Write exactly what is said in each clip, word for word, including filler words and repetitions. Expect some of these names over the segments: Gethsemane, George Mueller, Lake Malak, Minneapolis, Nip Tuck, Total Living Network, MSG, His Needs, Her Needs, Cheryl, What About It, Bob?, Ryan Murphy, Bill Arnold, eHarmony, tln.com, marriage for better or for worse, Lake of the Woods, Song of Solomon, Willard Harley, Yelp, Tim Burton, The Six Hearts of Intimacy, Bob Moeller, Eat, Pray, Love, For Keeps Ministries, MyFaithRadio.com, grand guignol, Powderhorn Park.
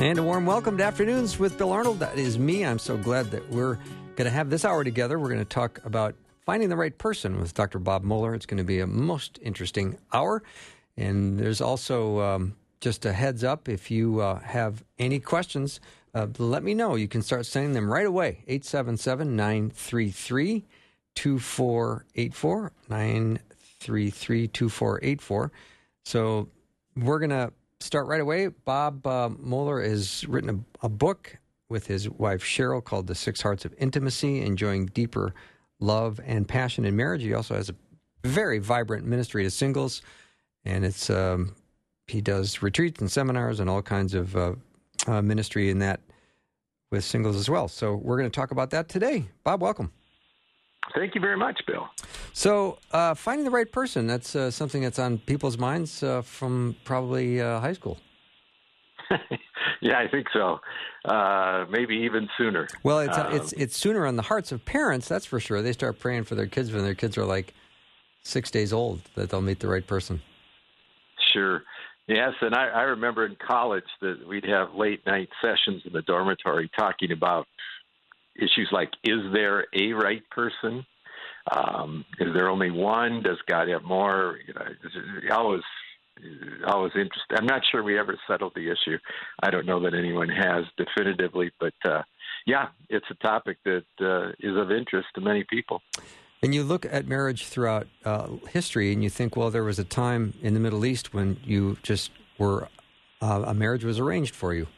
And a warm welcome to Afternoons with Bill Arnold. That is me. I'm so glad that we're going to have this hour together. We're going to talk about finding the right person with Doctor Bob Moeller. It's going to be a most interesting hour. And there's also um, just a heads up, if you uh, have any questions, uh, let me know. You can start sending them right away. eight seven seven, nine three three, two four eight four, nine three three, two four eight four. So we're going to start right away. Bob uh, Moeller has written a, a book with his wife, Cheryl, called The Six Hearts of Intimacy, Enjoying Deeper Love and Passion in Marriage. He also has a very vibrant ministry to singles, and it's um, he does retreats and seminars and all kinds of uh, uh, ministry in that with singles as well. So we're going to talk about that today. Bob, welcome. Thank you very much, Bill. So uh, finding the right person, that's uh, something that's on people's minds uh, from probably uh, high school. Yeah, I think so. Uh, maybe even sooner. Well, it's, um, it's it's sooner on the hearts of parents, that's for sure. They start praying for their kids when their kids are like six days old that they'll meet the right person. Sure. Yes, and I, I remember in college that we'd have late-night sessions in the dormitory talking about issues like, is there a right person? Um, is there only one? Does God have more? You know, always, always interesting. I'm not sure we ever settled the issue. I don't know that anyone has definitively, but uh, yeah, it's a topic that uh, is of interest to many people. And you look at marriage throughout uh, history, and you think, well, there was a time in the Middle East when you just were uh, a marriage was arranged for you.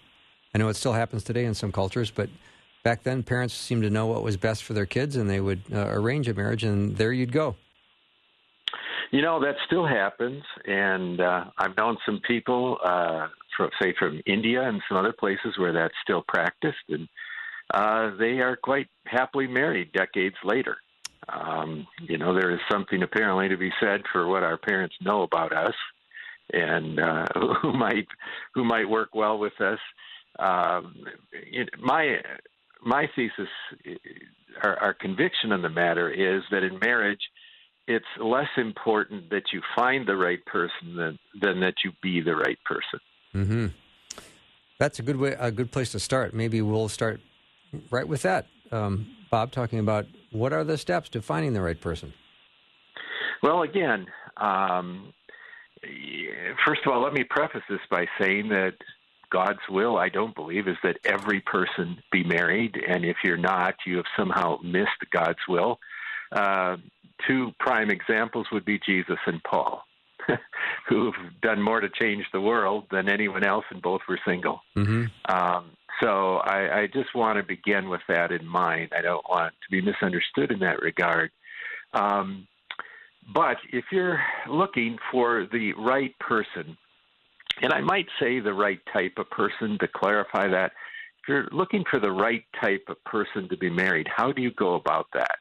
I know it still happens today in some cultures, but back then, parents seemed to know what was best for their kids, and they would uh, arrange a marriage, and there you'd go. You know, that still happens, and uh, I've known some people, uh, from, say, from India and some other places where that's still practiced, and uh, they are quite happily married decades later. Um, you know, there is something apparently to be said for what our parents know about us and uh, who might who might work well with us. Um, it, my... My thesis, our, our conviction on the matter is that in marriage, it's less important that you find the right person than, than that you be the right person. Mm-hmm. That's a good way, a good place to start. Maybe we'll start right with that, um, Bob, talking about what are the steps to finding the right person? Well, again, um, first of all, let me preface this by saying that God's will, I don't believe, is that every person be married, and if you're not, you have somehow missed God's will. Uh, two prime examples would be Jesus and Paul, who've done more to change the world than anyone else, and both were single. Mm-hmm. Um, so I, I just want to begin with that in mind. I don't want to be misunderstood in that regard. Um, but if you're looking for the right person, and I might say the right type of person to clarify that. If you're looking for the right type of person to be married, how do you go about that,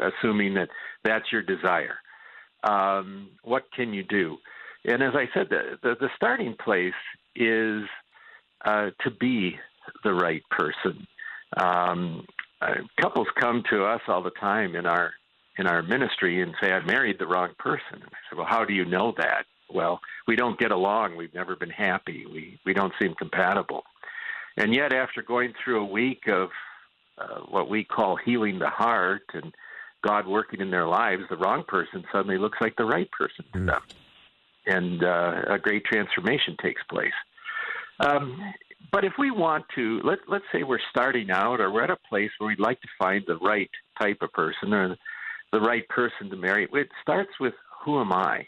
assuming that that's your desire? Um, what can you do? And as I said, the, the, the starting place is uh, to be the right person. Um, uh, couples come to us all the time in our in our ministry and say, I married the wrong person. And I say, well, how do you know that? Well, we don't get along. We've never been happy. We we don't seem compatible. And yet after going through a week of uh, what we call healing the heart and God working in their lives, the wrong person suddenly looks like the right person to them. And uh, a great transformation takes place. Um, but if we want to, let, let's say we're starting out or we're at a place where we'd like to find the right type of person or the right person to marry, it starts with who am I?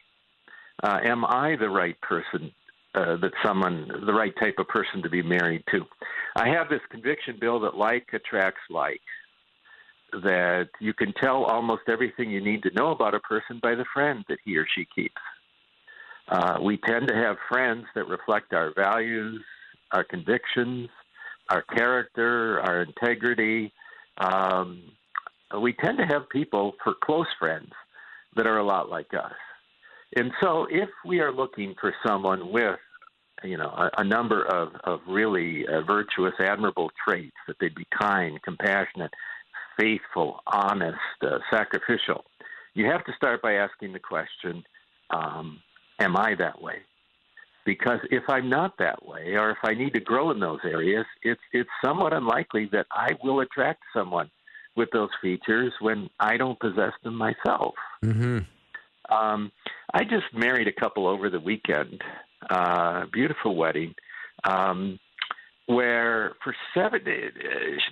Uh, am I the right person, uh, that someone, the right type of person to be married to? I have this conviction, Bill, that like attracts like, that you can tell almost everything you need to know about a person by the friend that he or she keeps. Uh, we tend to have friends that reflect our values, our convictions, our character, our integrity. Um, we tend to have people for close friends that are a lot like us. And so if we are looking for someone with, you know, a, a number of, of really uh, virtuous, admirable traits, that they'd be kind, compassionate, faithful, honest, uh, sacrificial, you have to start by asking the question, um, am I that way? Because if I'm not that way, or if I need to grow in those areas, it's it's somewhat unlikely that I will attract someone with those features when I don't possess them myself. Mm-hmm. Um, I just married a couple over the weekend, uh, beautiful wedding, um, where for seven days,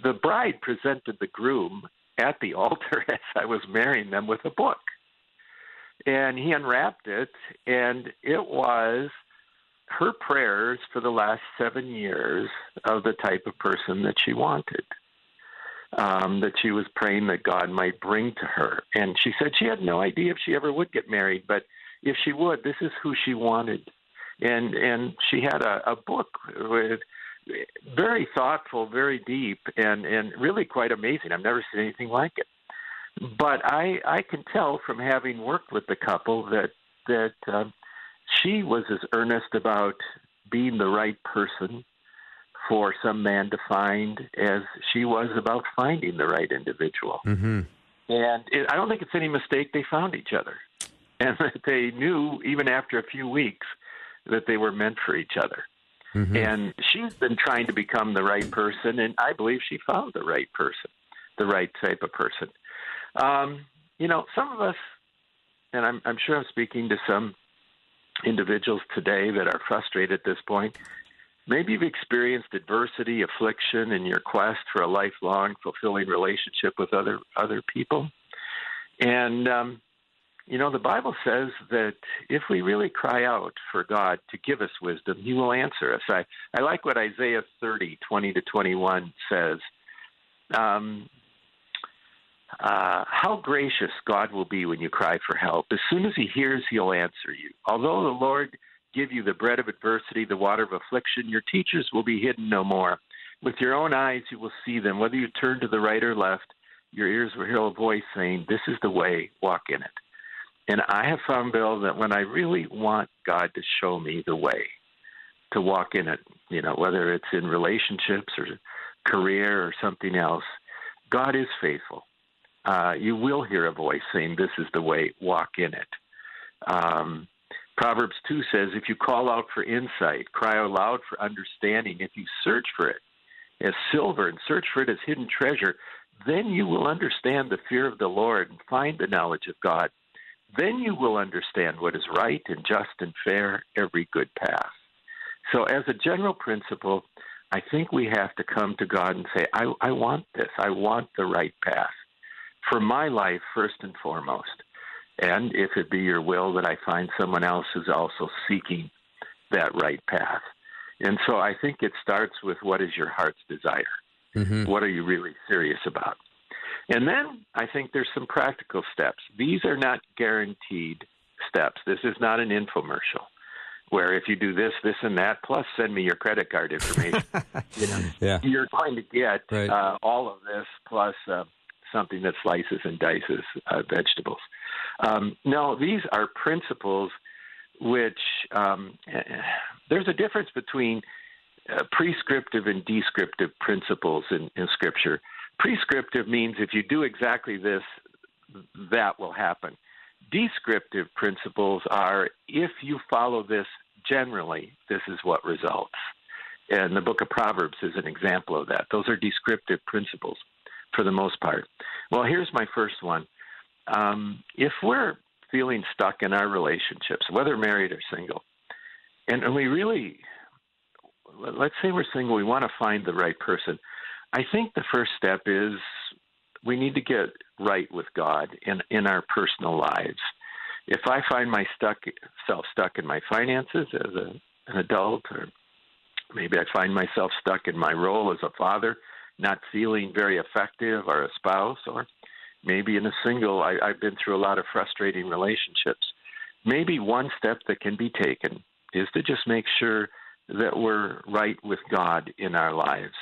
the bride presented the groom at the altar as I was marrying them with a book. And he unwrapped it, and it was her prayers for the last seven years of the type of person that she wanted, um, that she was praying that God might bring to her. And she said she had no idea if she ever would get married, but if she would, this is who she wanted. And and she had a, a book with very thoughtful, very deep, and, and really quite amazing. I've never seen anything like it. But I, I can tell from having worked with the couple that that uh, she was as earnest about being the right person for some man to find as she was about finding the right individual. Mm-hmm. And it, I don't think it's any mistake they found each other, and that they knew even after a few weeks that they were meant for each other. Mm-hmm. And she's been trying to become the right person, and I believe she found the right person, the right type of person. Um, you know, some of us, and I'm, I'm sure I'm speaking to some individuals today that are frustrated at this point, maybe you've experienced adversity, affliction in your quest for a lifelong, fulfilling relationship with other other people. And, um, you know, the Bible says that if we really cry out for God to give us wisdom, he will answer us. I, I like what Isaiah thirty, twenty to twenty-one says. Um Uh, how gracious God will be when you cry for help. As soon as he hears, he'll answer you. Although the Lord give you the bread of adversity, the water of affliction, your teachers will be hidden no more. With your own eyes, you will see them. Whether you turn to the right or left, your ears will hear a voice saying, this is the way, walk in it. And I have found, Bill, that when I really want God to show me the way to walk in it, you know, whether it's in relationships or career or something else, God is faithful. Uh, you will hear a voice saying, this is the way, walk in it. Um, Proverbs two says, if you call out for insight, cry aloud for understanding, if you search for it as silver and search for it as hidden treasure, then you will understand the fear of the Lord and find the knowledge of God. Then you will understand what is right and just and fair, every good path. So as a general principle, I think we have to come to God and say, I, I want this. I want the right path for my life, first and foremost. And if it be your will that I find someone else who's also seeking that right path. And so I think it starts with, what is your heart's desire? Mm-hmm. What are you really serious about? And then I think there's some practical steps. These are not guaranteed steps. This is not an infomercial where if you do this, this, and that, plus send me your credit card information, you know, yeah. you're going to get right. uh, all of this plus uh, something that slices and dices uh, vegetables. Um, no, these are principles which um, – there's a difference between uh, prescriptive and descriptive principles in, in Scripture. Prescriptive means if you do exactly this, that will happen. Descriptive principles are if you follow this generally, this is what results. And the book of Proverbs is an example of that. Those are descriptive principles, for the most part. Well, here's my first one. Um, if we're feeling stuck in our relationships, whether married or single, and, and we really, let's say we're single, we want to find the right person. I think the first step is we need to get right with God in, in our personal lives. If I find myself stuck in my finances as a, an adult, or maybe I find myself stuck in my role as a father, not feeling very effective, or a spouse, or maybe in a single, I, I've been through a lot of frustrating relationships. Maybe one step that can be taken is to just make sure that we're right with God in our lives.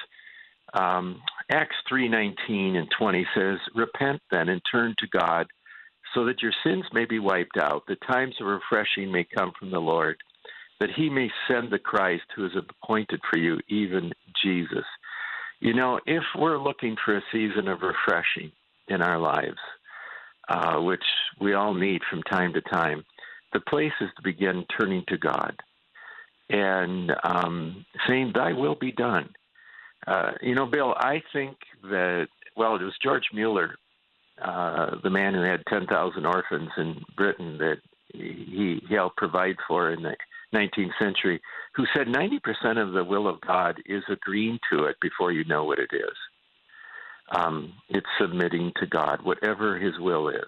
Um, Acts three nineteen and twenty says, "Repent then and turn to God so that your sins may be wiped out, that times of refreshing may come from the Lord, that he may send the Christ who is appointed for you, even Jesus." You know, if we're looking for a season of refreshing in our lives, uh, which we all need from time to time, the place is to begin turning to God and um, saying, "Thy will be done." Uh, you know, Bill, I think that, well, it was George Mueller, uh, the man who had ten thousand orphans in Britain that he, he helped provide for in the nineteenth century, who said ninety percent of the will of God is agreeing to it before you know what it is. Um, it's submitting to God, whatever his will is.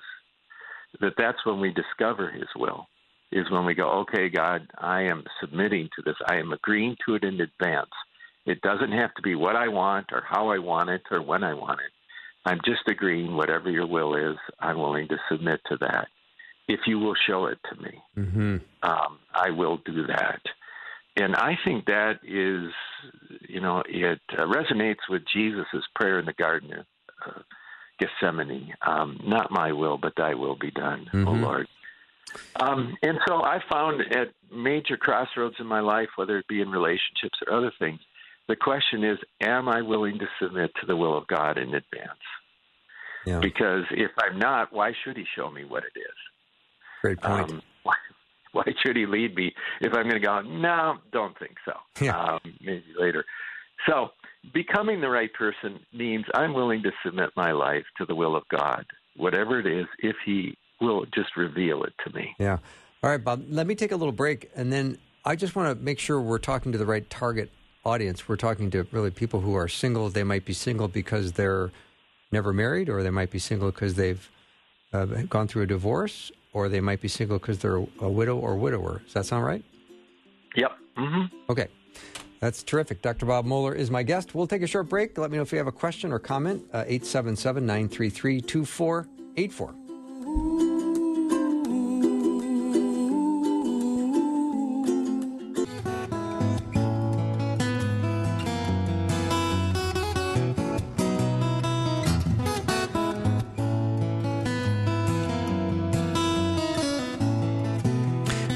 That that's when we discover his will, is when we go, "Okay, God, I am submitting to this. I am agreeing to it in advance. It doesn't have to be what I want or how I want it or when I want it. I'm just agreeing whatever your will is, I'm willing to submit to that. If you will show it to me, mm-hmm. um, I will do that." And I think that is, you know, it uh, resonates with Jesus' prayer in the Garden of uh, Gethsemane. Um, not my will, but thy will be done, mm-hmm. O Lord. Um, and so I found at major crossroads in my life, whether it be in relationships or other things, the question is, am I willing to submit to the will of God in advance? Yeah. Because if I'm not, why should he show me what it is? Great point. Um, why, why should he lead me if I'm going to go, "No, don't think so." Yeah. Um, maybe later. So becoming the right person means I'm willing to submit my life to the will of God, whatever it is, if he will just reveal it to me. Yeah. All right, Bob, let me take a little break, and then I just want to make sure we're talking to the right target audience. We're talking to really people who are single. They might be single because they're never married, or they might be single because they've uh, gone through a divorce, or they might be single because they're a widow or widower. Does that sound right? Yep. Mm-hmm. Okay. That's terrific. Doctor Bob Moeller is my guest. We'll take a short break. Let me know if you have a question or comment. Uh, eight seven seven, nine three three, two four eight four.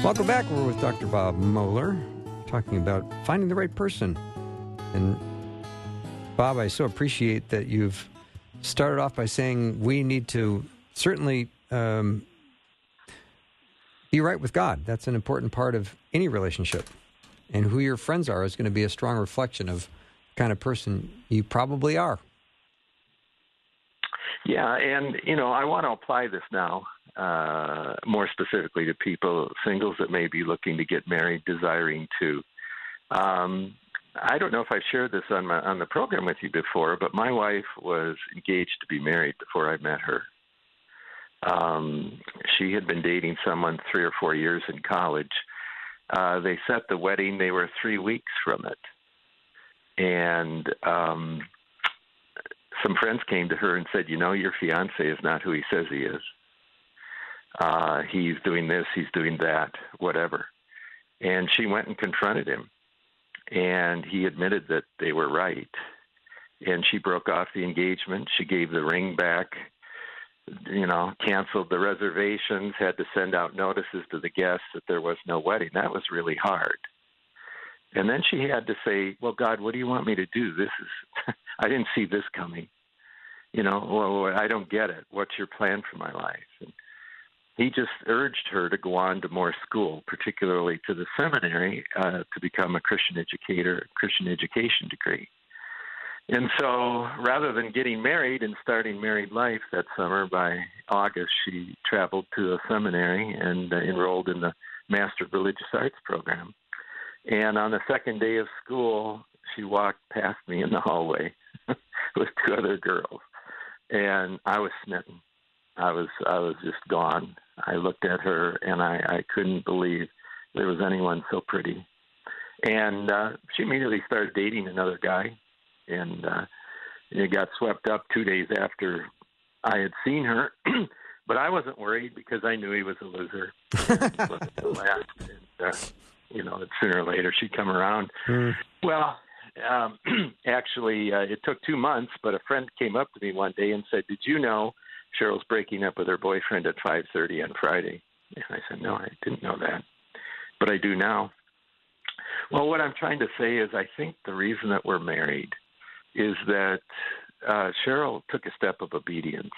Welcome back. We're with Doctor Bob Moeller talking about finding the right person. And Bob, I so appreciate that you've started off by saying we need to certainly um, be right with God. That's an important part of any relationship. And who your friends are is going to be a strong reflection of the kind of person you probably are. Yeah, and, you know, I want to apply this now. Uh, more specifically to people, singles that may be looking to get married, desiring to. Um, I don't know if I've shared this on my, on the program with you before, but my wife was engaged to be married before I met her. Um, she had been dating someone three or four years in college. Uh, they set the wedding. They were three weeks from it. And um, some friends came to her and said, "You know, your fiancé is not who he says he is. Uh, he's doing this, he's doing that, whatever." And she went and confronted him, and he admitted that they were right. And she broke off the engagement. She gave the ring back, you know, canceled the reservations, had to send out notices to the guests that there was no wedding. That was really hard. And then she had to say, "Well, God, what do you want me to do? This is, I didn't see this coming. You know, well, I don't get it. What's your plan for my life?" And he just urged her to go on to more school, particularly to the seminary, uh, to become a Christian educator, Christian education degree. And so rather than getting married and starting married life that summer, by August, she traveled to a seminary and uh, enrolled in the Master of Religious Arts program. And on the second day of school, she walked past me in the hallway with two other girls. And I was smitten. I was I was just gone. I looked at her, and I, I couldn't believe there was anyone so pretty. And uh, she immediately started dating another guy, and uh, it got swept up two days after I had seen her. But I wasn't worried because I knew he was a loser. And, and, uh, you know, that sooner or later she'd come around. Mm. Well, um, actually, uh, it took two months, but a friend came up to me one day and said, "Did you know Cheryl's breaking up with her boyfriend at five thirty on Friday?" And I said, "No, I didn't know that, but I do now." Well, what I'm trying to say is I think the reason that we're married is that uh, Cheryl took a step of obedience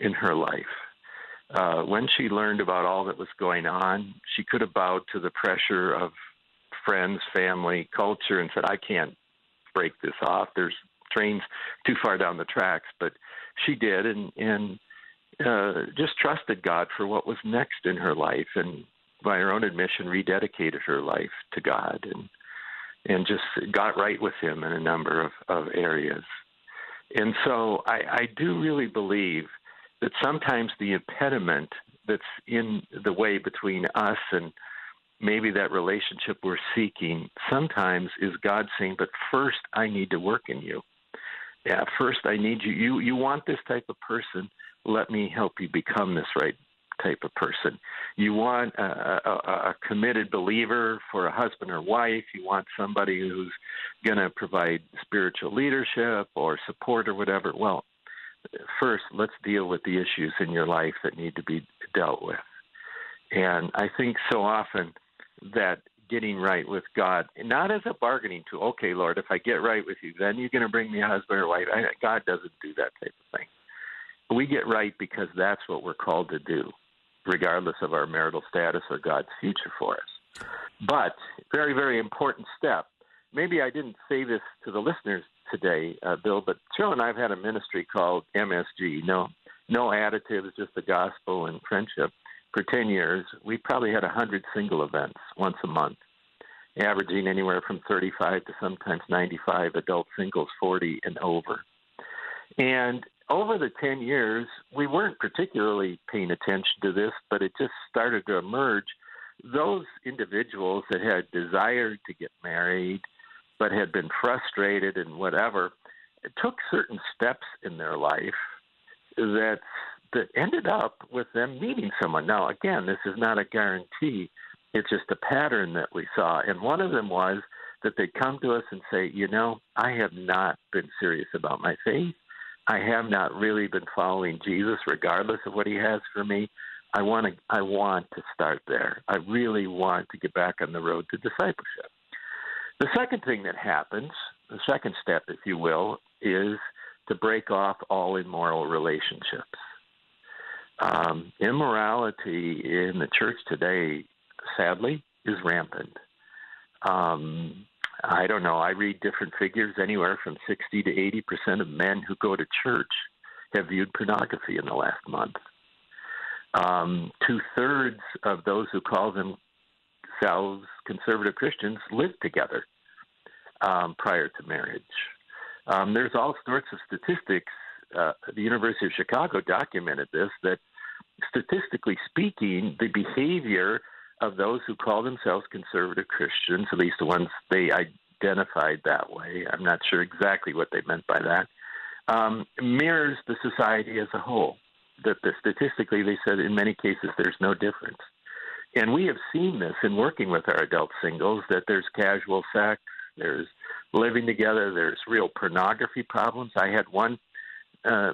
in her life. Uh, when she learned about all that was going on, she could have bowed to the pressure of friends, family, culture, and said, "I can't break this off. There's trains too far down the tracks." But she did, and, and uh, just trusted God for what was next in her life, and by her own admission, rededicated her life to God, and and just got right with Him in a number of, of areas. And so I, I do really believe that sometimes the impediment that's in the way between us and maybe that relationship we're seeking sometimes is God saying, "But first I need to work in you. Yeah, first I need you. You, you want this type of person. Let me help you become this right type of person. You want a, a, a committed believer for a husband or wife. You want somebody who's going to provide spiritual leadership or support or whatever. Well, first, let's deal with the issues in your life that need to be dealt with." And I think so often that getting right with God, not as a bargaining tool, "Okay, Lord, if I get right with you, then you're going to bring me a husband or wife." I, God doesn't do that type of thing. We get right because that's what we're called to do, regardless of our marital status or God's future for us. But very, very important step. Maybe I didn't say this to the listeners today, uh, Bill, but Cheryl and I have had a ministry called M S G, no, no additives, just the gospel and friendship, for ten years. We probably had one hundred single events once a month, averaging anywhere from thirty-five to sometimes ninety-five adult singles, forty and over. And over the ten years, we weren't particularly paying attention to this, but it just started to emerge. Those individuals that had desired to get married but had been frustrated and whatever, took certain steps in their life that that ended up with them meeting someone. Now, again, this is not a guarantee. It's just a pattern that we saw. And one of them was that they'd come to us and say, "You know, I have not been serious about my faith. I have not really been following Jesus, regardless of what He has for me. I want to. I want to start there. I really want to get back on the road to discipleship." The second thing that happens, the second step, if you will, is to break off all immoral relationships. Um, immorality in the church today, sadly, is rampant. Um, I don't know. I read different figures. Anywhere from sixty to eighty percent of men who go to church have viewed pornography in the last month. Um, two thirds of those who call themselves conservative Christians lived together um, prior to marriage. Um, there's all sorts of statistics. Uh, the University of Chicago documented this, that statistically speaking, the behavior of those who call themselves conservative Christians, at least the ones they identified that way, I'm not sure exactly what they meant by that, um, mirrors the society as a whole. That the, statistically, they said in many cases there's no difference. And we have seen this in working with our adult singles, that there's casual sex, there's living together, there's real pornography problems. I had one uh,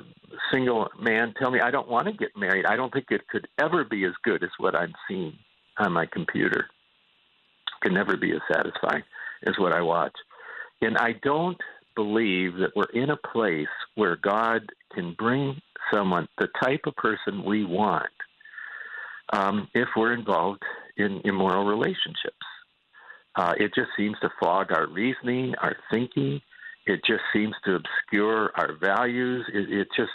single man tell me, "I don't want to get married. I don't think it could ever be as good as what I'm seeing on my computer. It can never be as satisfying as what I watch." And I don't believe that we're in a place where God can bring someone, the type of person we want, um, if we're involved in immoral relationships. Uh, it just seems to fog our reasoning, our thinking. It just seems to obscure our values. It, it just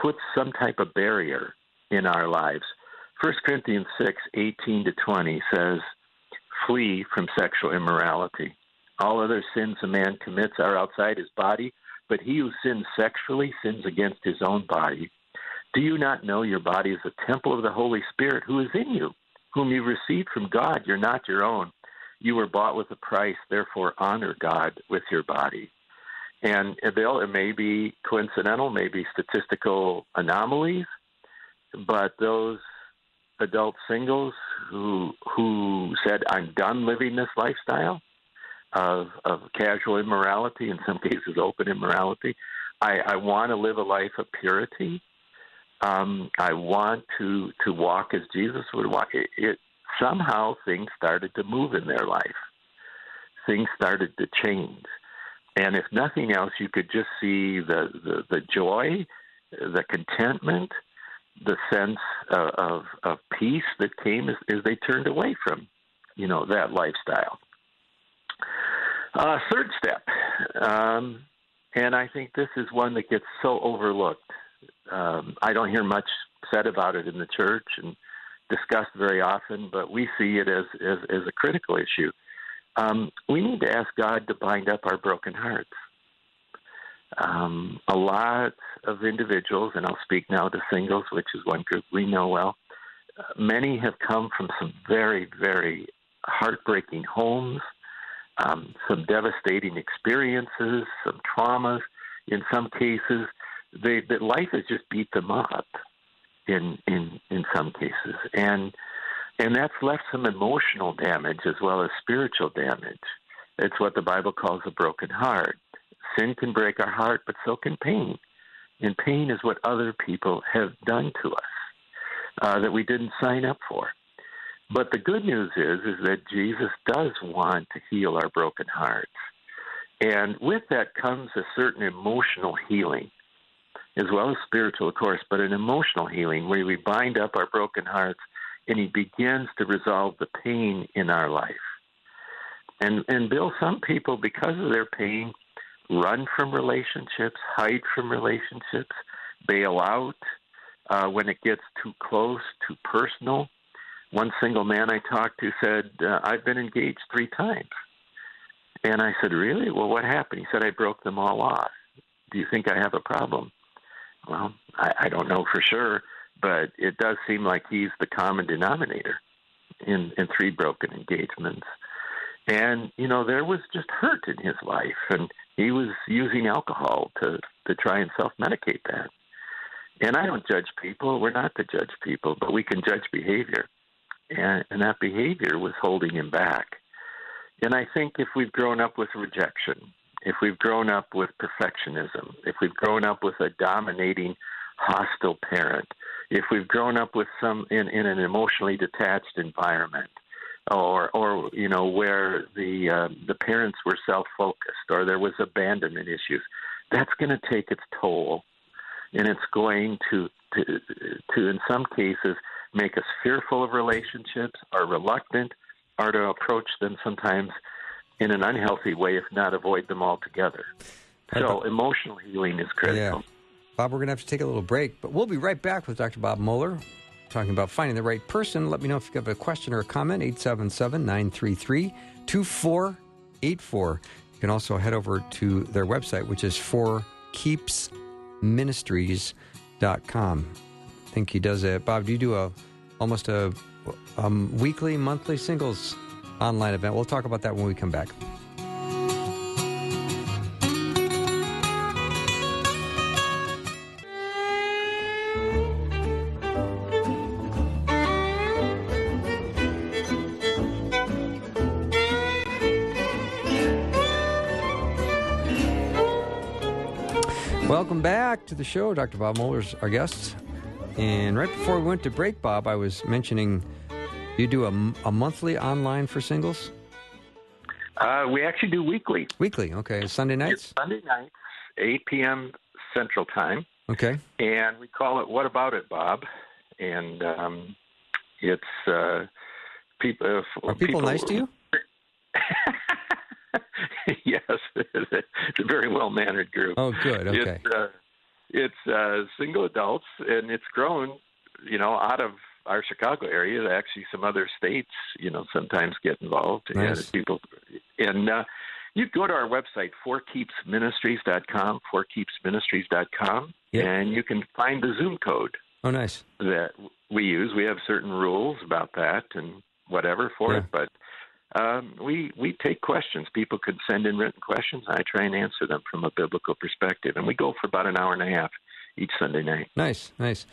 puts some type of barrier in our lives. First Corinthians six, eighteen to twenty says, "Flee from sexual immorality. All other sins a man commits are outside his body, but he who sins sexually sins against his own body. Do you not know your body is a temple of the Holy Spirit who is in you, whom you received from God? You're not your own. You were bought with a price, therefore honor God with your body." And Bill, it may be coincidental, maybe statistical anomalies, but those adult singles who who said, I'm done living this lifestyle of of casual immorality, in some cases open immorality. I, I want to live a life of purity. Um, I want to, to walk as Jesus would walk. It, it somehow things started to move in their life. Things started to change. And if nothing else, you could just see the, the, the joy, the contentment, the sense of, of, of peace that came as, as they turned away from, you know, that lifestyle. Uh, third step, um, and I think this is one that gets so overlooked. Um, I don't hear much said about it in the church and discussed very often, but we see it as, as, as a critical issue. Um, we need to ask God to bind up our broken hearts. Um, a lot of individuals, and I'll speak now to singles, which is one group we know well, uh, many have come from some very, very heartbreaking homes, um, some devastating experiences, some traumas. In some cases, they, that life has just beat them up in, in, in some cases. And, and that's left some emotional damage as well as spiritual damage. It's what the Bible calls a broken heart. Sin can break our heart, but so can pain. And pain is what other people have done to us uh, that we didn't sign up for. But the good news is, is that Jesus does want to heal our broken hearts. And with that comes a certain emotional healing, as well as spiritual, of course, but an emotional healing where we bind up our broken hearts and he begins to resolve the pain in our life. And, and Bill, some people, because of their pain, run from relationships, hide from relationships, bail out uh, when it gets too close, too personal. One single man I talked to said, uh, I've been engaged three times. And I said, really? Well, what happened? He said, I broke them all off. Do you think I have a problem? Well, I, I don't know for sure, but it does seem like he's the common denominator in, in three broken engagements. And, you know, there was just hurt in his life, and he was using alcohol to, to try and self-medicate that. And I don't judge people. We're not to judge people, but we can judge behavior. And, and that behavior was holding him back. And I think if we've grown up with rejection, if we've grown up with perfectionism, if we've grown up with a dominating, hostile parent, if we've grown up with some in, in an emotionally detached environment, Or, or you know, where the uh, the parents were self-focused, or there was abandonment issues. That's going to take its toll, and it's going to, to to in some cases make us fearful of relationships, or reluctant, or to approach them sometimes in an unhealthy way, if not avoid them altogether. So emotional healing is critical. Yeah. Bob, we're going to have to take a little break, but we'll be right back with Doctor Bob Moeller, talking about finding the right person. Let me know if you have a question or a comment, eight seven seven, nine three three, two four eight four. You can also head over to their website, which is For Keeps Ministries dot com. I think he does it. Bob, do you do a almost a um, weekly, monthly singles online event? We'll talk about that when we come back. Welcome back to the show. Doctor Bob Moeller's our guest. And right before we went to break, Bob, I was mentioning you do a, a monthly online for singles? Uh, we actually do weekly. Weekly, okay. Sunday nights? It's Sunday nights, eight p.m. Central Time. Okay. And we call it What About It, Bob? And um, it's uh, people... Are people, people nice to you? Yes, it's a very well-mannered group. Oh, good. Okay. It's, uh, it's uh, single adults, and it's grown, you know, out of our Chicago area. Actually, some other states, you know, sometimes get involved. Nice. And people, and uh, you go to our website, For Keeps Ministries dot com, For Keeps Ministries dot com, yep. And you can find the Zoom code. Oh, nice. That we use. We have certain rules about that and whatever for yeah. it, but. Um, we, we take questions. People could send in written questions. I try and answer them from a biblical perspective. And we go for about an hour and a half each Sunday night. Nice, nice.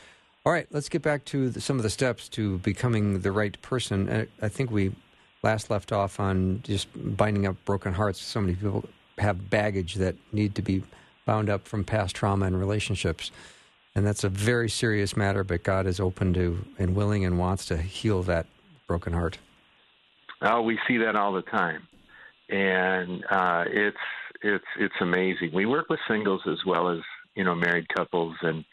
All right, let's get back to the, some of the steps to becoming the right person. And I think we last left off on just binding up broken hearts. So many people have baggage that need to be bound up from past trauma and relationships. And that's a very serious matter, but God is open to and willing and wants to heal that broken heart. Oh, we see that all the time. And uh, it's it's it's amazing. We work with singles as well as, you know, married couples, and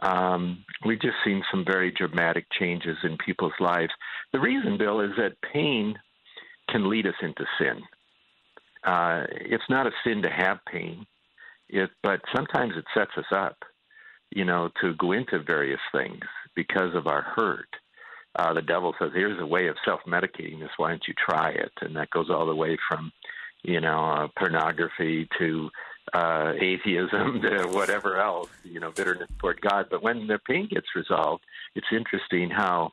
um, we've just seen some very dramatic changes in people's lives. The reason, Bill, is that pain can lead us into sin. Uh, it's not a sin to have pain, it, but sometimes it sets us up, you know, to go into various things because of our hurt. Uh, the devil says, here's a way of self-medicating this. Why don't you try it? And that goes all the way from, you know, uh, pornography to uh, atheism to whatever else, you know, bitterness toward God. But when their pain gets resolved, it's interesting how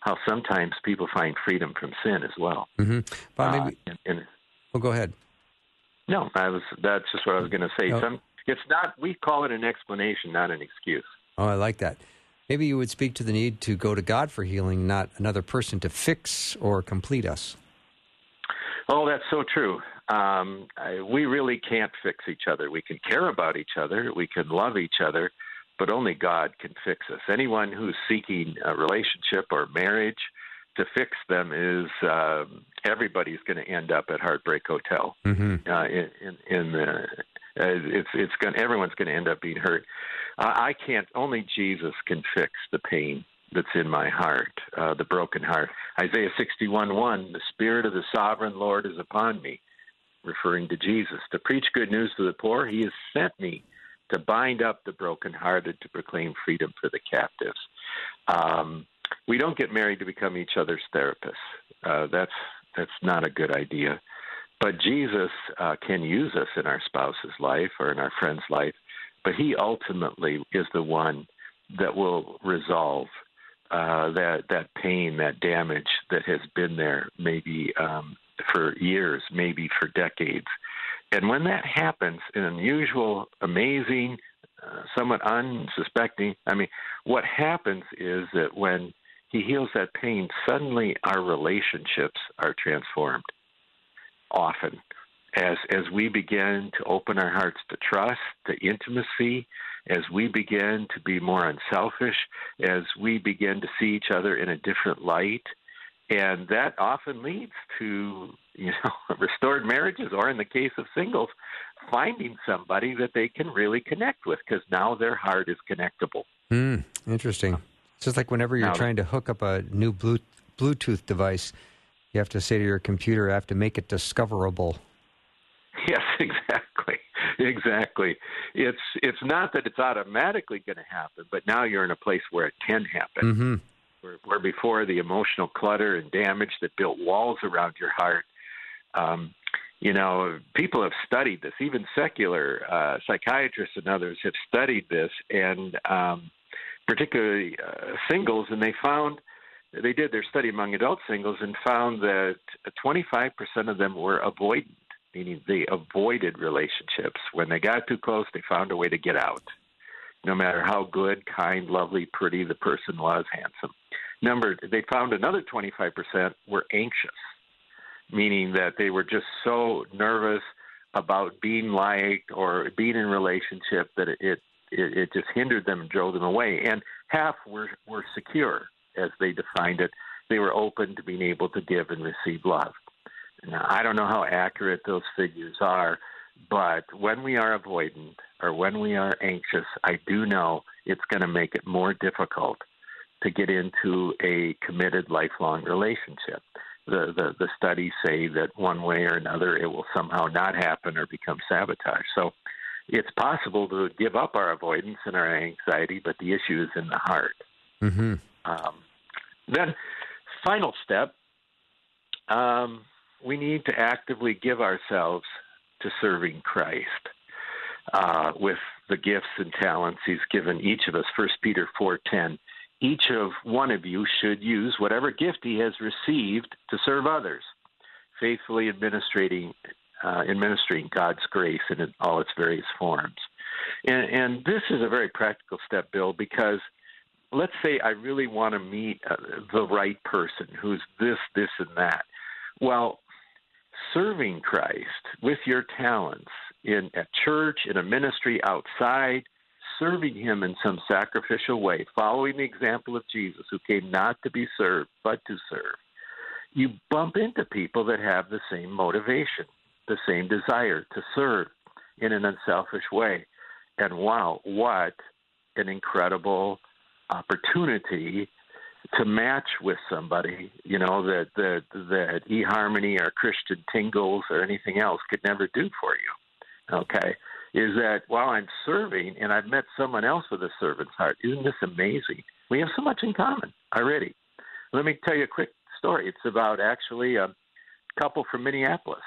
how sometimes people find freedom from sin as well. Mm-hmm. Bob, maybe... uh, and, and... Oh, go ahead. No, I was. That's just what I was going to say. Oh. Some, it's not. We call it an explanation, not an excuse. Oh, I like that. Maybe you would speak to the need to go to God for healing, not another person to fix or complete us. Oh, that's so true. Um, I, we really can't fix each other. We can care about each other. We can love each other, but only God can fix us. Anyone who's seeking a relationship or marriage to fix them is uh, everybody's going to end up at Heartbreak Hotel. Mm-hmm. Uh, in, in, in the, uh, it's it's going everyone's going to end up being hurt. Uh, I can't. Only Jesus can fix the pain that's in my heart, uh, the broken heart. Isaiah sixty-one one, the Spirit of the Sovereign Lord is upon me, referring to Jesus. To preach good news to the poor, he has sent me to bind up the brokenhearted, to proclaim freedom for the captives. Um, we don't get married to become each other's therapists. Uh, that's that's not a good idea. But Jesus uh, can use us in our spouse's life or in our friend's life. But he ultimately is the one that will resolve uh, that that pain, that damage that has been there maybe um, for years, maybe for decades. And when that happens, an unusual, amazing, uh, somewhat unsuspecting, I mean, what happens is that when he heals that pain, suddenly our relationships are transformed often. As as we begin to open our hearts to trust, to intimacy, as we begin to be more unselfish, as we begin to see each other in a different light, and that often leads to, you know, restored marriages, or in the case of singles, finding somebody that they can really connect with, because now their heart is connectable. Mm, interesting. It's just like whenever you're now, trying to hook up a new Bluetooth device, you have to say to your computer, I have to make it discoverable. Yes, exactly, exactly. It's it's not that it's automatically going to happen, but now you're in a place where it can happen, mm-hmm. where, where before the emotional clutter and damage that built walls around your heart. Um, you know, people have studied this. Even secular uh, psychiatrists and others have studied this, and um, particularly uh, singles, and they found they did their study among adult singles and found that twenty-five percent of them were avoidant. Meaning they avoided relationships. When they got too close, they found a way to get out, no matter how good, kind, lovely, pretty the person was, handsome. Number, they found another twenty-five percent were anxious, meaning that they were just so nervous about being liked or being in a relationship that it it, it just hindered them and drove them away. And half were, were secure, as they defined it. They were open to being able to give and receive love. Now, I don't know how accurate those figures are, but when we are avoidant or when we are anxious, I do know it's going to make it more difficult to get into a committed lifelong relationship. The, the, the studies say that one way or another it will somehow not happen or become sabotage. So it's possible to give up our avoidance and our anxiety, but the issue is in the heart. Mm-hmm. Um, then, final step. Um, We need to actively give ourselves to serving Christ uh, with the gifts and talents he's given each of us. First Peter four ten, each of one of you should use whatever gift he has received to serve others, faithfully administrating, uh, administering God's grace in all its various forms. And, and this is a very practical step, Bill, because let's say I really want to meet uh, the right person who's this, this, and that. Well, serving Christ with your talents in a church, in a ministry outside, serving him in some sacrificial way, following the example of Jesus, who came not to be served, but to serve, you bump into people that have the same motivation, the same desire to serve in an unselfish way. And wow, what an incredible opportunity to match with somebody, you know, that, that, that eHarmony or Christian Tingles or anything else could never do for you, okay? Is that while I'm serving and I've met someone else with a servant's heart, isn't this amazing? We have so much in common already. Let me tell you a quick story. It's about actually a couple from Minneapolis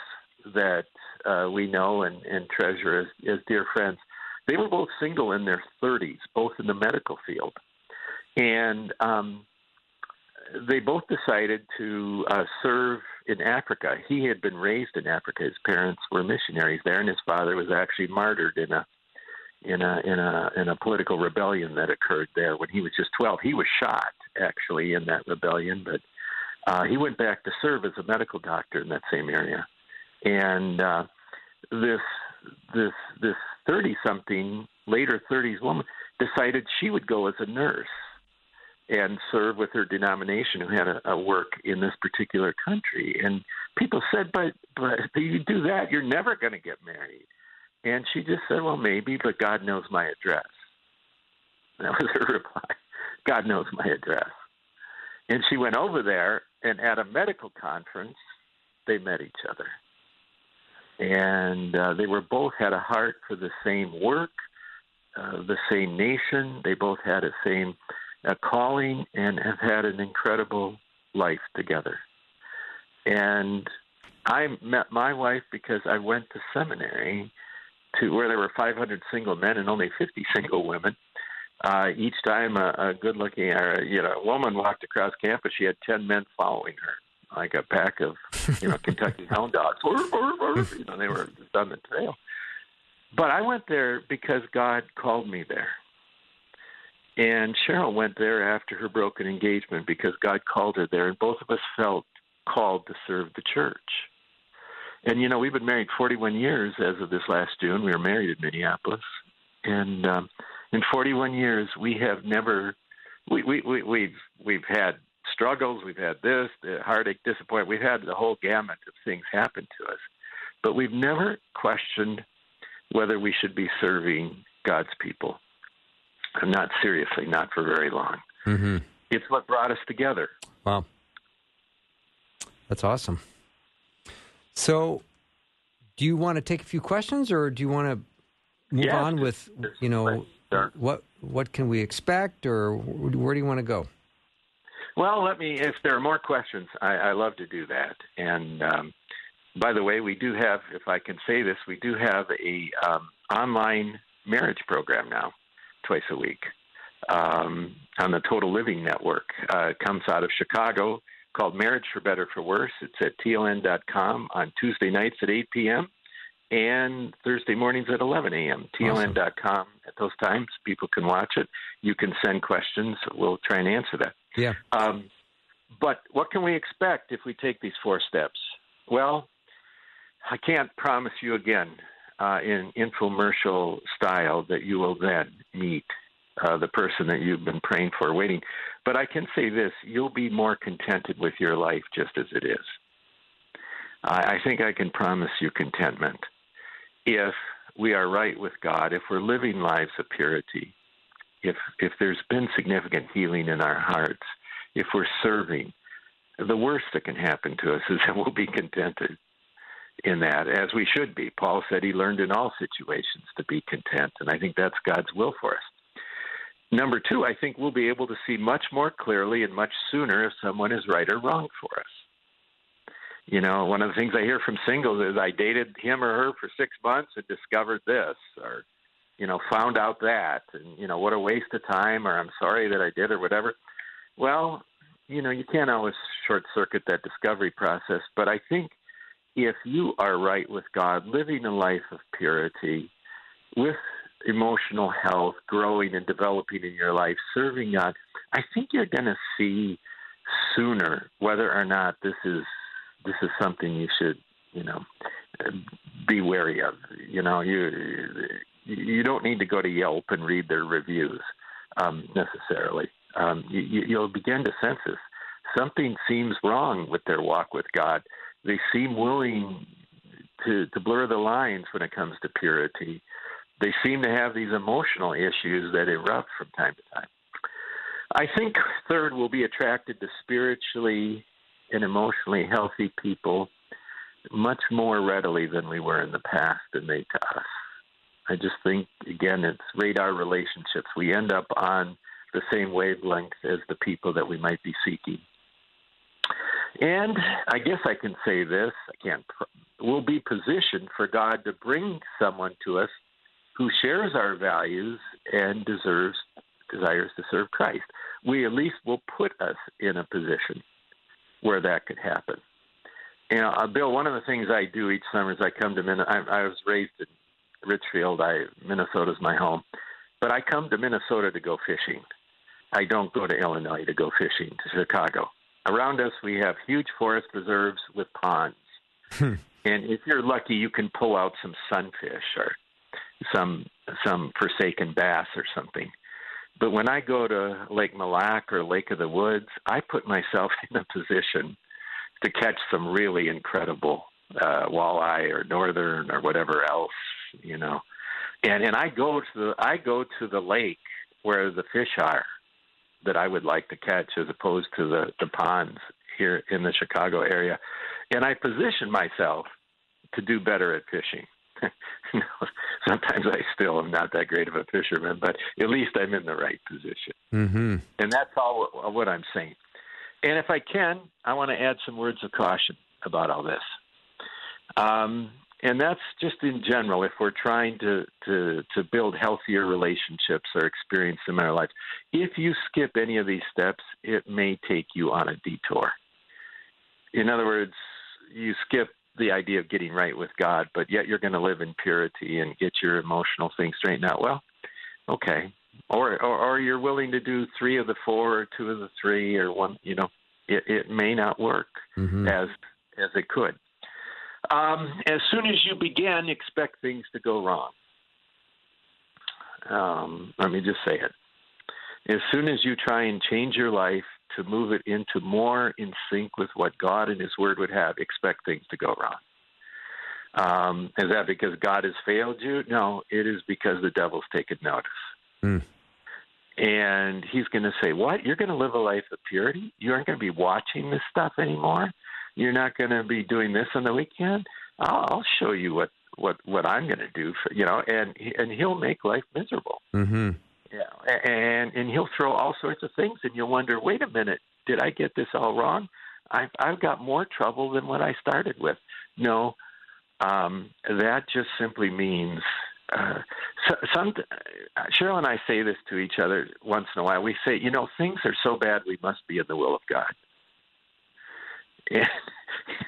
that uh, we know and, and treasure as, as dear friends. They were both single in their thirties, both in the medical field. And um, they both decided to uh, serve in Africa. He had been raised in Africa. His parents were missionaries there, and his father was actually martyred in a in a in a in a political rebellion that occurred there when he was just twelve. He was shot actually in that rebellion, but uh, he went back to serve as a medical doctor in that same area. And uh, this this this thirty-something later thirties woman decided she would go as a nurse and serve with her denomination who had a, a work in this particular country. And people said, but, but if you do that, you're never going to get married. And she just said, well, maybe, but God knows my address. That was her reply. God knows my address. And she went over there, and at a medical conference, they met each other. And uh, they were both had a heart for the same work, uh, the same nation. They both had the same a calling and have had an incredible life together. And I met my wife because I went to seminary to where there were five hundred single men and only fifty single women. Uh, each time a, a good-looking, or, you know, a woman walked across campus, she had ten men following her, like a pack of, you know, Kentucky hound dogs. You know, they were just on the trail. But I went there because God called me there. And Cheryl went there after her broken engagement because God called her there, and both of us felt called to serve the church. And, you know, we've been married forty-one years as of this last June. We were married in Minneapolis. And um, in forty-one years, we have never we, – we, we, we've, we've had struggles. We've had this, heartache, disappointment. We've had the whole gamut of things happen to us. But we've never questioned whether we should be serving God's people. Not seriously, not for very long. Mm-hmm. It's what brought us together. Wow. That's awesome. So do you want to take a few questions, or do you want to move yes. on with, you know, sure. what what can we expect, or where do you want to go? Well, let me, if there are more questions, I, I love to do that. And um, by the way, we do have, if I can say this, we do have a um, online marriage program now. Twice a week um, on the Total Living Network. Uh, it comes out of Chicago, called Marriage for Better or for Worse. It's at T L N dot com on Tuesday nights at eight p.m. and Thursday mornings at eleven a.m. T L N dot com. Awesome. At those times, people can watch it. You can send questions. We'll try and answer that. Yeah. Um, but what can we expect if we take these four steps? Well, I can't promise you again Uh, in infomercial style that you will then meet uh, the person that you've been praying for, waiting. But I can say this, you'll be more contented with your life just as it is. I, I think I can promise you contentment. If we are right with God, if we're living lives of purity, if if there's been significant healing in our hearts, if we're serving, the worst that can happen to us is that we'll be contented. In that, as we should be. Paul said he learned in all situations to be content, and I think that's God's will for us. Number two, I think we'll be able to see much more clearly and much sooner if someone is right or wrong for us. You know, one of the things I hear from singles is, I dated him or her for six months and discovered this, or, you know, found out that, and, you know, what a waste of time, or I'm sorry that I did, or whatever. Well, you know, you can't always short-circuit that discovery process, but I think if you are right with God, living a life of purity with emotional health, growing and developing in your life, serving God, I think you're going to see sooner whether or not this is this is something you should, you know, be wary of. You know, you you don't need to go to Yelp and read their reviews um, necessarily. Um, you, you'll begin to sense this. Something seems wrong with their walk with God. They seem willing to, to blur the lines when it comes to purity. They seem to have these emotional issues that erupt from time to time. I think, third, we'll be attracted to spiritually and emotionally healthy people much more readily than we were in the past, and they to us. I just think, again, it's radar relationships. We end up on the same wavelength as the people that we might be seeking. And I guess I can say this, I can't, we'll be positioned for God to bring someone to us who shares our values and deserves desires to serve Christ. We at least will put us in a position where that could happen. You know, Bill, one of the things I do each summer is I come to Minnesota. I, I was raised in Richfield. I, Minnesota's my home. But I come to Minnesota to go fishing. I don't go to Illinois to go fishing, to Chicago. Around us, we have huge forest preserves with ponds. Hmm. And if you're lucky, you can pull out some sunfish or some some forsaken bass or something. But when I go to Lake Malak or Lake of the Woods, I put myself in a position to catch some really incredible uh, walleye or northern or whatever else, you know. And and I go to the I go to the lake where the fish are that I would like to catch, as opposed to the, the ponds here in the Chicago area. And I position myself to do better at fishing. Sometimes I still am not that great of a fisherman, but at least I'm in the right position. Mm-hmm. And that's all what, what I'm saying. And if I can, I want to add some words of caution about all this. Um, and that's just in general, if we're trying to, to, to build healthier relationships or experience them in our lives. If you skip any of these steps, it may take you on a detour. In other words, you skip the idea of getting right with God, but yet you're going to live in purity and get your emotional things straightened out. Well, okay. Or, or, or you're willing to do three of the four or two of the three or one, you know, it, it may not work mm-hmm. as, as it could. Um, as soon as you begin, expect things to go wrong. Um, let me just say it. As soon as you try and change your life to move it into more in sync with what God and His Word would have, expect things to go wrong. Um, is that because God has failed you? No, it is because the devil's taken notice. Mm. And he's going to say, what? You're going to live a life of purity? You aren't going to be watching this stuff anymore? You're not going to be doing this on the weekend? I'll, I'll show you what, what, what I'm going to do for, you know, and, and he'll make life miserable. Mm-hmm. Yeah, and and he'll throw all sorts of things, and you'll wonder, wait a minute, did I get this all wrong? I've I've got more trouble than what I started with. No, um, that just simply means uh, so, some. Cheryl and I say this to each other once in a while. We say, you know, things are so bad, we must be in the will of God. And,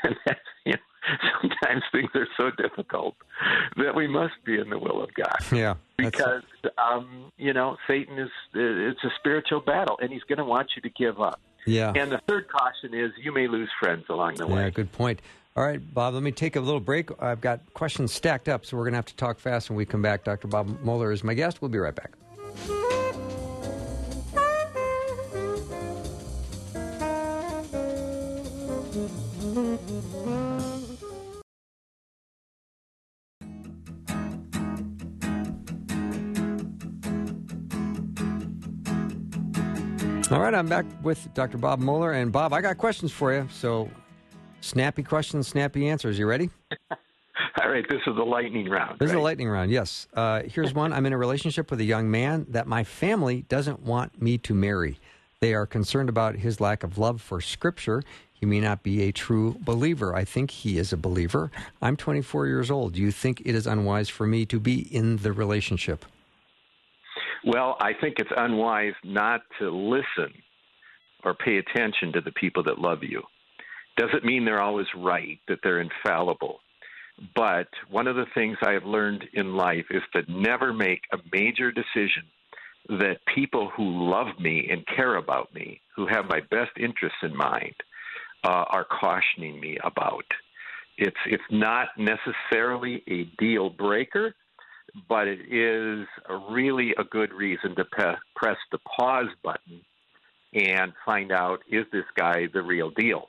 and that's, you know, sometimes things are so difficult that we must be in the will of God. Yeah, because um, you know, Satan is it's a spiritual battle, and he's going to want you to give up. Yeah. And the third caution is you may lose friends along the way. Yeah, good point. All right, Bob, let me take a little break. I've got questions stacked up, so we're going to have to talk fast when we come back. Doctor Bob Moeller is my guest. We'll be right back. All right, I'm back with Doctor Bob Moeller. And, Bob, I got questions for you. So, snappy questions, snappy answers. You ready? All right, this is the lightning round. This right? is the lightning round, yes. Uh, here's one. I'm in a relationship with a young man that my family doesn't want me to marry. They are concerned about his lack of love for Scripture. He may not be a true believer. I think he is a believer. I'm twenty-four years old. Do you think it is unwise for me to be in the relationship? Well, I think it's unwise not to listen or pay attention to the people that love you. Doesn't mean they're always right, that they're infallible. But one of the things I have learned in life is to never make a major decision that people who love me and care about me, who have my best interests in mind, uh, are cautioning me about. It's it's not necessarily a deal breaker, but it is a really a good reason to pe- press the pause button and find out, is this guy the real deal?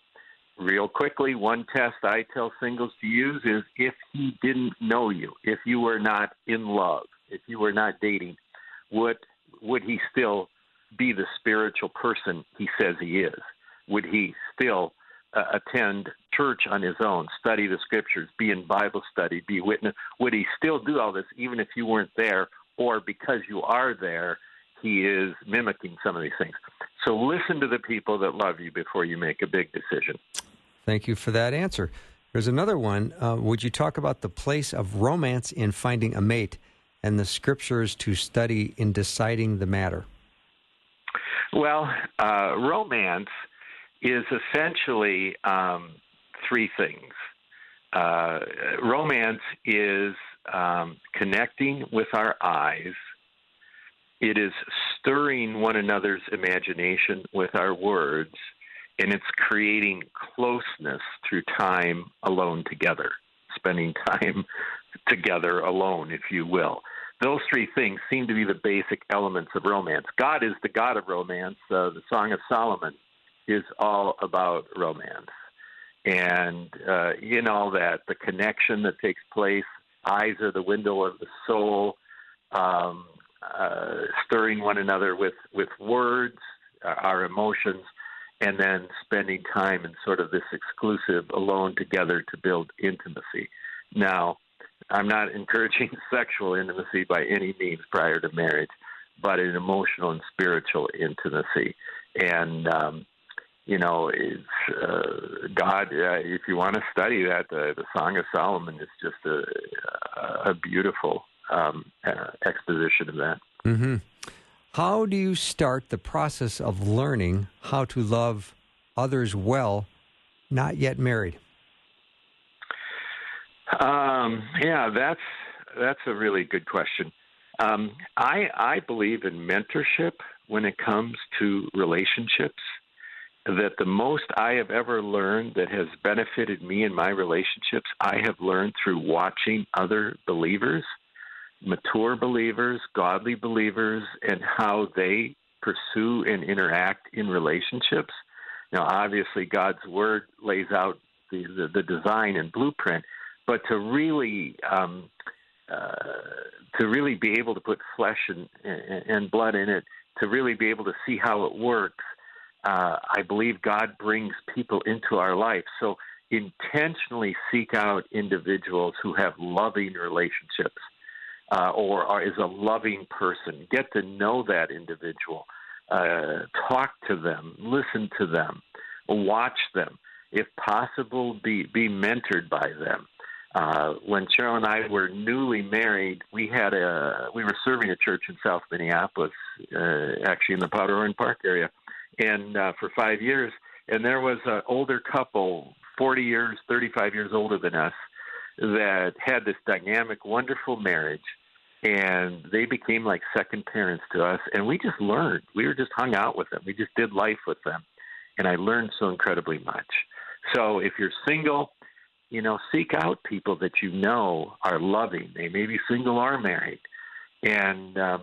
Real quickly, one test I tell singles to use is if he didn't know you, if you were not in love, if you were not dating, would would he still be the spiritual person he says he is? Would he still uh, attend church on his own, study the scriptures, be in Bible study, be witness? Would he still do all this even if you weren't there, or because you are there, he is mimicking some of these things? So listen to the people that love you before you make a big decision. Thank you for that answer. There's another one. Uh, would you talk about the place of romance in finding a mate and the scriptures to study in deciding the matter? Well, uh, romance is essentially um, three things. Uh, romance is um, connecting with our eyes. It is stirring one another's imagination with our words, and it's creating closeness through time alone together, spending time together alone, if you will. Those three things seem to be the basic elements of romance. God is the God of romance. Uh, the Song of Solomon is all about romance. And uh, in all that, the connection that takes place, eyes are the window of the soul, um, Uh, stirring one another with, with words, uh, our emotions, and then spending time in sort of this exclusive alone together to build intimacy. Now, I'm not encouraging sexual intimacy by any means prior to marriage, but an emotional and spiritual intimacy. And, um, you know, it's, uh, God, uh, if you want to study that, uh, the Song of Solomon is just a, a beautiful Um, uh, exposition of that. Mm-hmm. How do you start the process of learning how to love others well, not yet married? Um, yeah, that's that's a really good question. Um, I I believe in mentorship when it comes to relationships. That the most I have ever learned that has benefited me in my relationships, I have learned through watching other believers. Mature believers, godly believers, and how they pursue and interact in relationships. Now, obviously, God's Word lays out the, the, the design and blueprint, but to really um, uh, to really be able to put flesh and, and, and blood in it, to really be able to see how it works, uh, I believe God brings people into our life. So intentionally seek out individuals who have loving relationships. Uh, or, or is a loving person. Get to know that individual. Uh, talk to them. Listen to them. Watch them. If possible, be, be mentored by them. Uh, when Cheryl and I were newly married, we had a we were serving a church in South Minneapolis, uh, actually in the Powderhorn Park area, and uh, for five years. And there was an older couple, forty years, thirty-five years older than us, that had this dynamic, wonderful marriage. And they became like second parents to us, and we just learned. We were just hung out with them. We just did life with them, and I learned so incredibly much. So if you're single, you know, seek out people that you know are loving. They may be single or married, and um,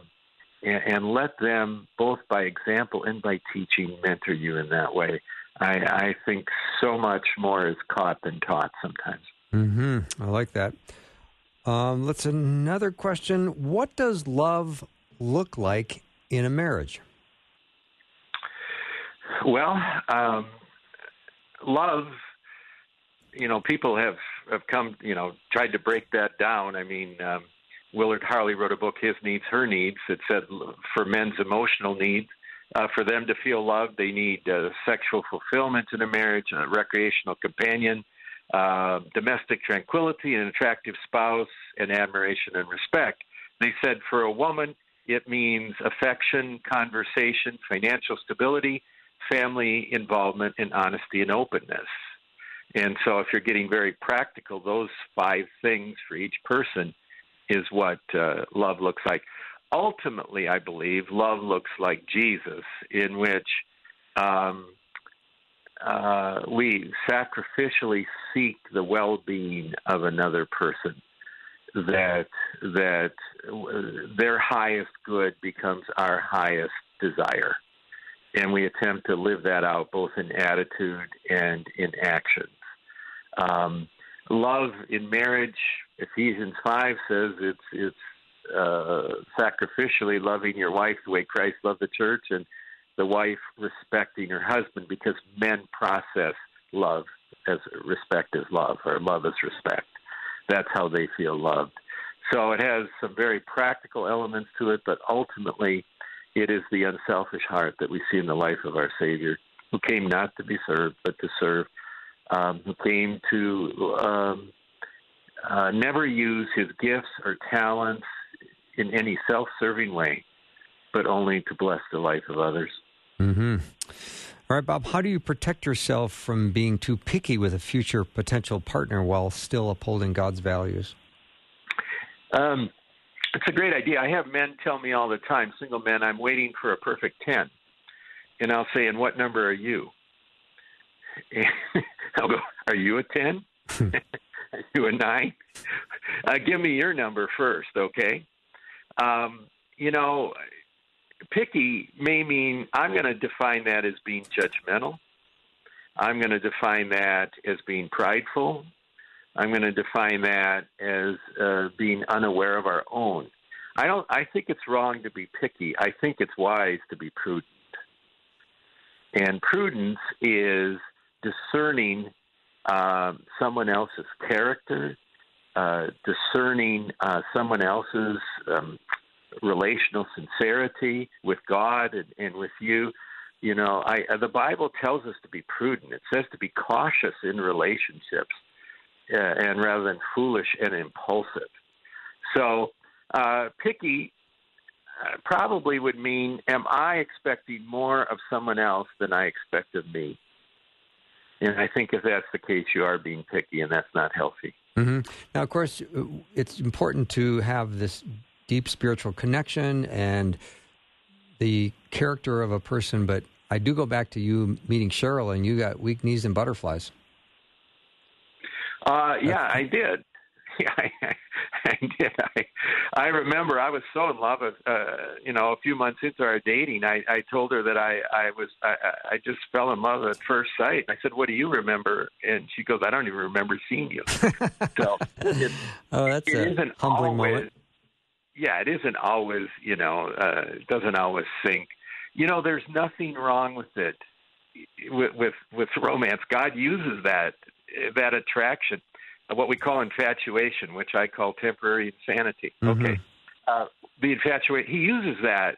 and, and let them, both by example and by teaching, mentor you in that way. I, I think so much more is caught than taught sometimes. Mm-hmm. I like that. Um, let's another question. What does love look like in a marriage? Well, um, love, you know, people have, have come, you know, tried to break that down. I mean, um, Willard Harley wrote a book, His Needs, Her Needs. It said for men's emotional needs, uh, for them to feel loved, they need uh, sexual fulfillment in a marriage, a recreational companion, Uh, domestic tranquility, an attractive spouse, and admiration and respect. They said for a woman, it means affection, conversation, financial stability, family involvement, and honesty and openness. And so if you're getting very practical, those five things for each person is what uh, love looks like. Ultimately, I believe love looks like Jesus, in which um, uh, we sacrificially seek the well-being of another person, that that their highest good becomes our highest desire. And we attempt to live that out both in attitude and in actions. Um, love in marriage, Ephesians five says, it's it's uh, sacrificially loving your wife the way Christ loved the church, and the wife respecting her husband, because men process love as respect is love, or love is respect. That's how they feel loved. So it has some very practical elements to it, but ultimately it is the unselfish heart that we see in the life of our Savior, who came not to be served, but to serve, um, who came to um, uh, never use his gifts or talents in any self-serving way, but only to bless the life of others. Mm-hmm. All right, Bob, how do you protect yourself from being too picky with a future potential partner while still upholding God's values? Um. It's a great idea. I have men tell me all the time, single men, I'm waiting for a perfect ten. And I'll say, and what number are you? And I'll go, are you a ten? Are you a nine? Uh, give me your number first, okay? Um, you know, picky may mean, I'm going to define that as being judgmental. I'm going to define that as being prideful. I'm going to define that as uh, being unaware of our own. I don't. I think it's wrong to be picky. I think it's wise to be prudent. And prudence is discerning uh, someone else's character, uh, discerning uh, someone else's um, relational sincerity with God and, and with you. You know, I, the Bible tells us to be prudent. It says to be cautious in relationships. Uh, and rather than foolish and impulsive. So uh, picky uh, probably would mean, am I expecting more of someone else than I expect of me? And I think if that's the case, you are being picky, and that's not healthy. Mm-hmm. Now, of course, it's important to have this deep spiritual connection and the character of a person, but I do go back to you meeting Cheryl, and you got weak knees and butterflies. Uh, yeah, I did. Yeah, I, I did. I, I remember I was so in love with, uh, you know, a few months into our dating, I, I told her that I, I was, I, I just fell in love at first sight. I said, what do you remember? And she goes, I don't even remember seeing you. So it, oh, that's it a isn't humbling always, moment. Yeah, it isn't always, you know, uh, it doesn't always sink. You know, there's nothing wrong with it, with, with, with romance. God uses that. that attraction, what we call infatuation, which I call temporary insanity. Mm-hmm. Okay. Uh, the infatuate, he uses that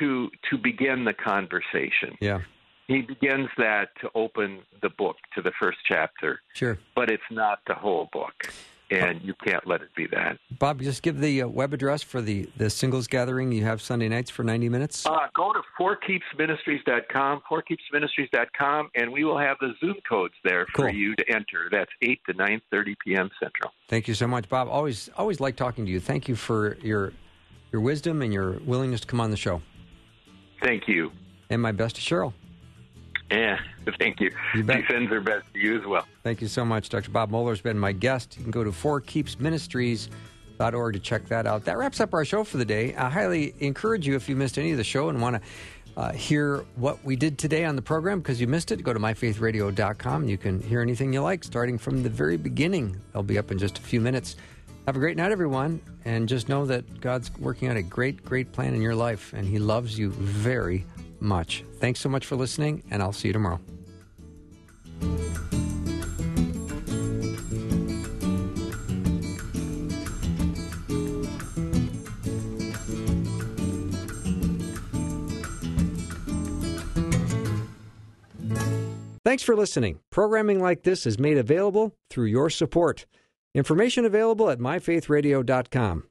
to, to begin the conversation. Yeah. He begins that to open the book to the first chapter. Sure. But it's not the whole book, and you can't let it be that. Bob, just give the uh, web address for the, the singles gathering you have Sunday nights for ninety minutes. Uh, go to For Keeps Ministries dot com, For Keeps Ministries dot com, and we will have the Zoom codes there for cool. you to enter. That's eight to nine thirty p.m. Central. Thank you so much, Bob. Always always like talking to you. Thank you for your your wisdom and your willingness to come on the show. Thank you. And my best to Cheryl. Yeah, thank you. you she sends her best to you as well. Thank you so much. Doctor Bob Moeller has been my guest. You can go to For Keeps Ministries dot org to check that out. That wraps up our show for the day. I highly encourage you, if you missed any of the show and want to uh, hear what we did today on the program because you missed it, go to My Faith Radio dot com. You can hear anything you like, starting from the very beginning. They'll be up in just a few minutes. Have a great night, everyone, and just know that God's working out a great, great plan in your life, and He loves you very much. much. Thanks so much for listening, and I'll see you tomorrow. Thanks for listening. Programming like this is made available through your support. Information available at My Faith Radio dot com.